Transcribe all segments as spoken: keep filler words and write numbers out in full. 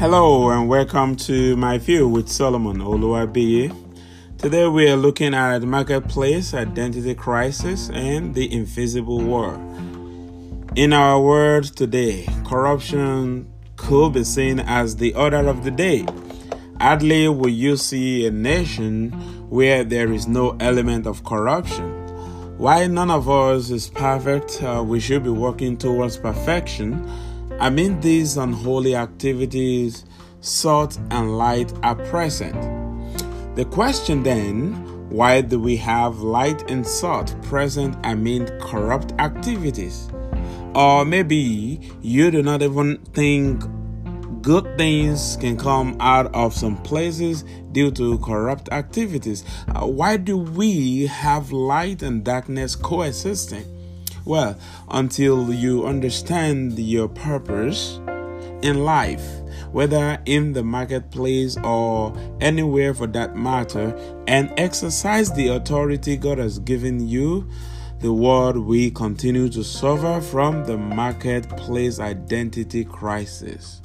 Hello and welcome to My View with Solomon Oluwabiye. Today we are looking at the marketplace, identity crisis, and the invisible war. In our world today, corruption could be seen as the order of the day. Hardly will you see a nation where there is no element of corruption. While none of us is perfect, uh, we should be working towards perfection. I mean, these unholy activities, salt and light are present. The question then, why do we have light and salt present amid corrupt activities? Or maybe you do not even think good things can come out of some places due to corrupt activities. Uh, why do we have light and darkness coexisting? Well, until you understand your purpose in life, whether in the marketplace or anywhere for that matter, and exercise the authority God has given you, the world will continue to suffer from the marketplace identity crisis.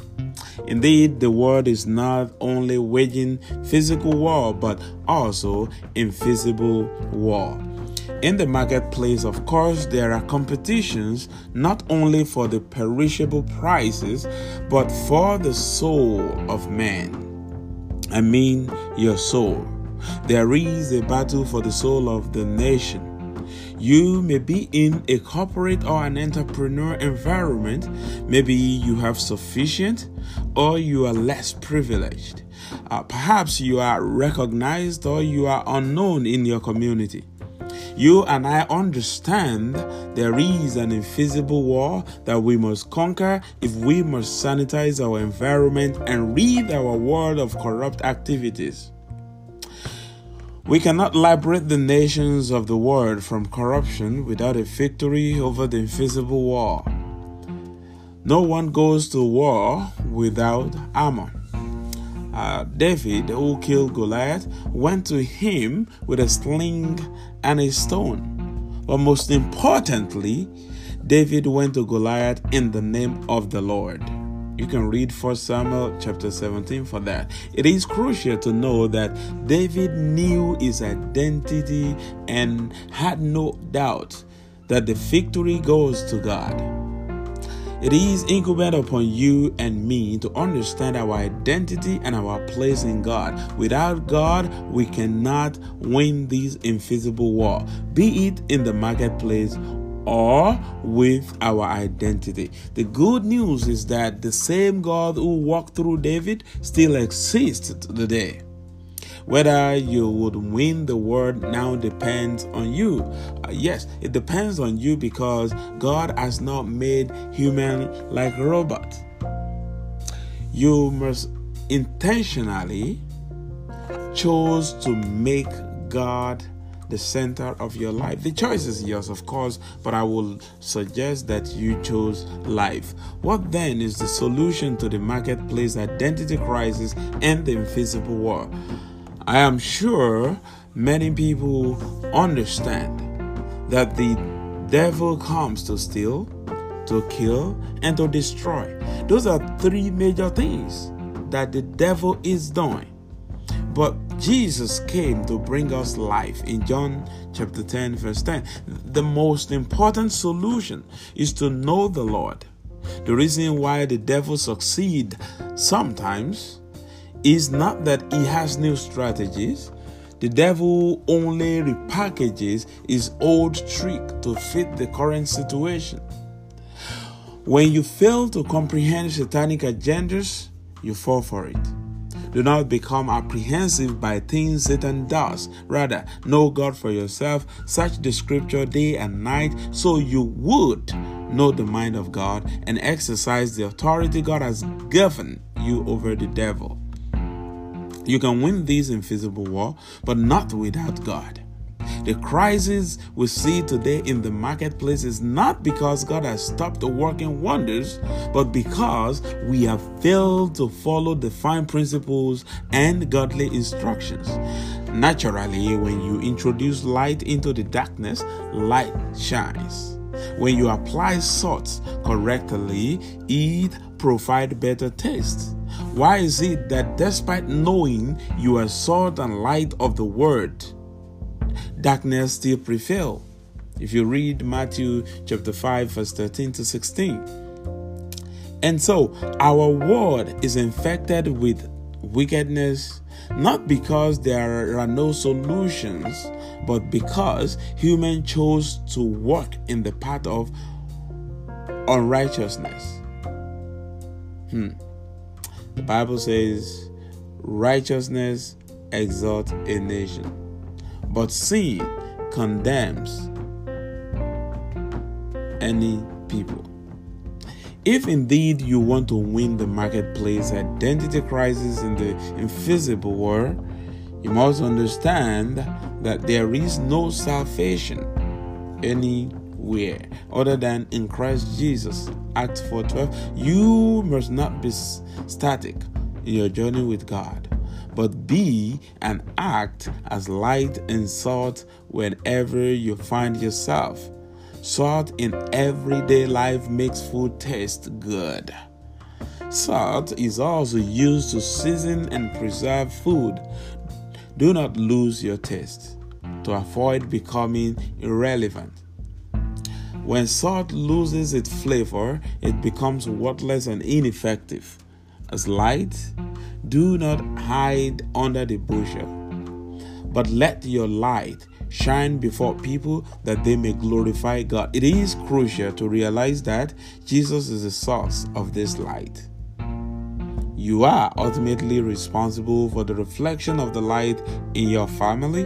Indeed, the world is not only waging physical war, but also invisible war. In the marketplace, of course, there are competitions not only for the perishable prizes, but for the soul of man. I mean, your soul. There is a battle for the soul of the nation. You may be in a corporate or an entrepreneur environment. Maybe you have sufficient or you are less privileged. Uh, perhaps you are recognized or you are unknown in your community. You and I understand there is an invisible war that we must conquer if we must sanitize our environment and rid our world of corrupt activities. We cannot liberate the nations of the world from corruption without a victory over the invisible war. No one goes to war without armor. Uh, David, who killed Goliath, went to him with a sling and a stone. But most importantly, David went to Goliath in the name of the Lord. You can read First Samuel chapter seventeen for that. It is crucial to know that David knew his identity and had no doubt that the victory goes to God. It is incumbent upon you and me to understand our identity and our place in God. Without God, we cannot win this invisible war, be it in the marketplace or with our identity. The good news is that the same God who walked through David still exists today. Whether you would win the world now depends on you. Uh, yes, it depends on you because God has not made human like robots. You must intentionally choose to make God the center of your life. The choice is yours, of course, but I will suggest that you choose life. What then is the solution to the marketplace identity crisis and the invisible war? I am sure many people understand that the devil comes to steal, to kill, and to destroy. Those are three major things that the devil is doing. But Jesus came to bring us life in John chapter ten, verse ten. The most important solution is to know the Lord. The reason why the devil succeeds sometimes is not that he has new strategies. The devil only repackages his old trick to fit the current situation. When you fail to comprehend satanic agendas, you fall for it. Do not become apprehensive by things Satan does. Rather, know God for yourself, search the scripture day and night so you would know the mind of God and exercise the authority God has given you over the devil. You can win this invisible war, but not without God. The crisis we see today in the marketplace is not because God has stopped working wonders, but because we have failed to follow divine principles and godly instructions. Naturally, when you introduce light into the darkness, light shines. When you apply salt correctly, it provides better taste. Why is it that despite knowing you are salt and light of the world, darkness still prevails? If you read Matthew chapter five, verse thirteen to sixteen. And so, our world is infected with wickedness, not because there are no solutions, but because humans chose to walk in the path of unrighteousness. Hmm. The Bible says, righteousness exalts a nation, but sin condemns any people. If indeed you want to win the marketplace identity crisis in the invisible world, you must understand that there is no salvation anywhere other than in Christ Jesus. Acts four twelve. You must not be static in your journey with God, but be and act as light and salt whenever you find yourself. Salt in everyday life makes food taste good. Salt is also used to season and preserve food. Do not lose your taste to avoid becoming irrelevant. When salt loses its flavor, it becomes worthless and ineffective. As light, do not hide under the bushel, but let your light shine before people that they may glorify God. It is crucial to realize that Jesus is the source of this light. You are ultimately responsible for the reflection of the light in your family,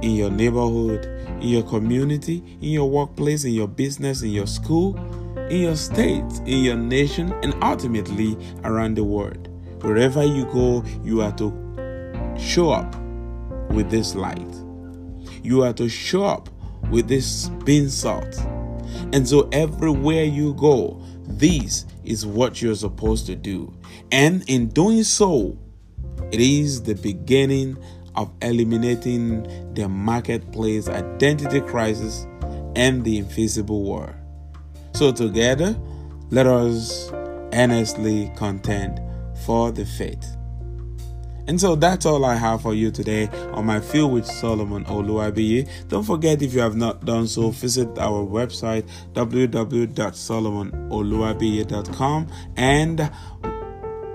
in your neighborhood, in your community, in your workplace, in your business, in your school, in your state, in your nation, and ultimately around the world. Wherever you go, you are to show up with this light. You are to show up with this bean salt. And so everywhere you go, this is what you're supposed to do. And in doing so, it is the beginning of eliminating the marketplace identity crisis and the invisible war. So together, let us earnestly contend for the faith. And so that's all I have for you today on My Field with Solomon Oluwabiye. Don't forget, if you have not done so, visit our website w w w dot solomon oluwabiye dot com and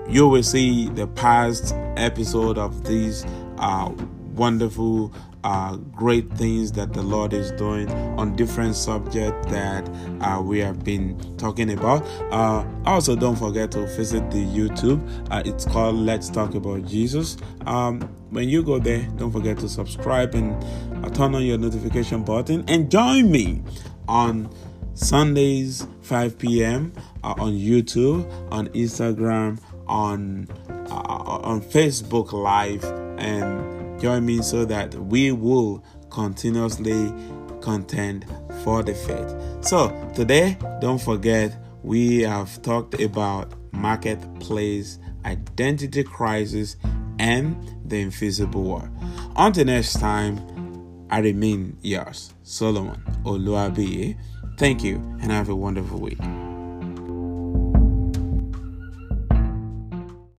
you will see the past episode of these uh, wonderful uh, great things that the Lord is doing on different subjects that uh, we have been talking about. Uh, Also, don't forget to visit the YouTube. Uh, it's called Let's Talk About Jesus. Um, when you go there, don't forget to subscribe and uh, turn on your notification button. And join me on Sundays, five p.m. Uh, on YouTube, on Instagram, on uh, on Facebook Live. And join me so that we will continuously contend for the faith. So today, don't forget, we have talked about marketplace identity crisis and the invisible war. Until next time, I remain yours, Solomon Oluwabiye. Thank you and have a wonderful week.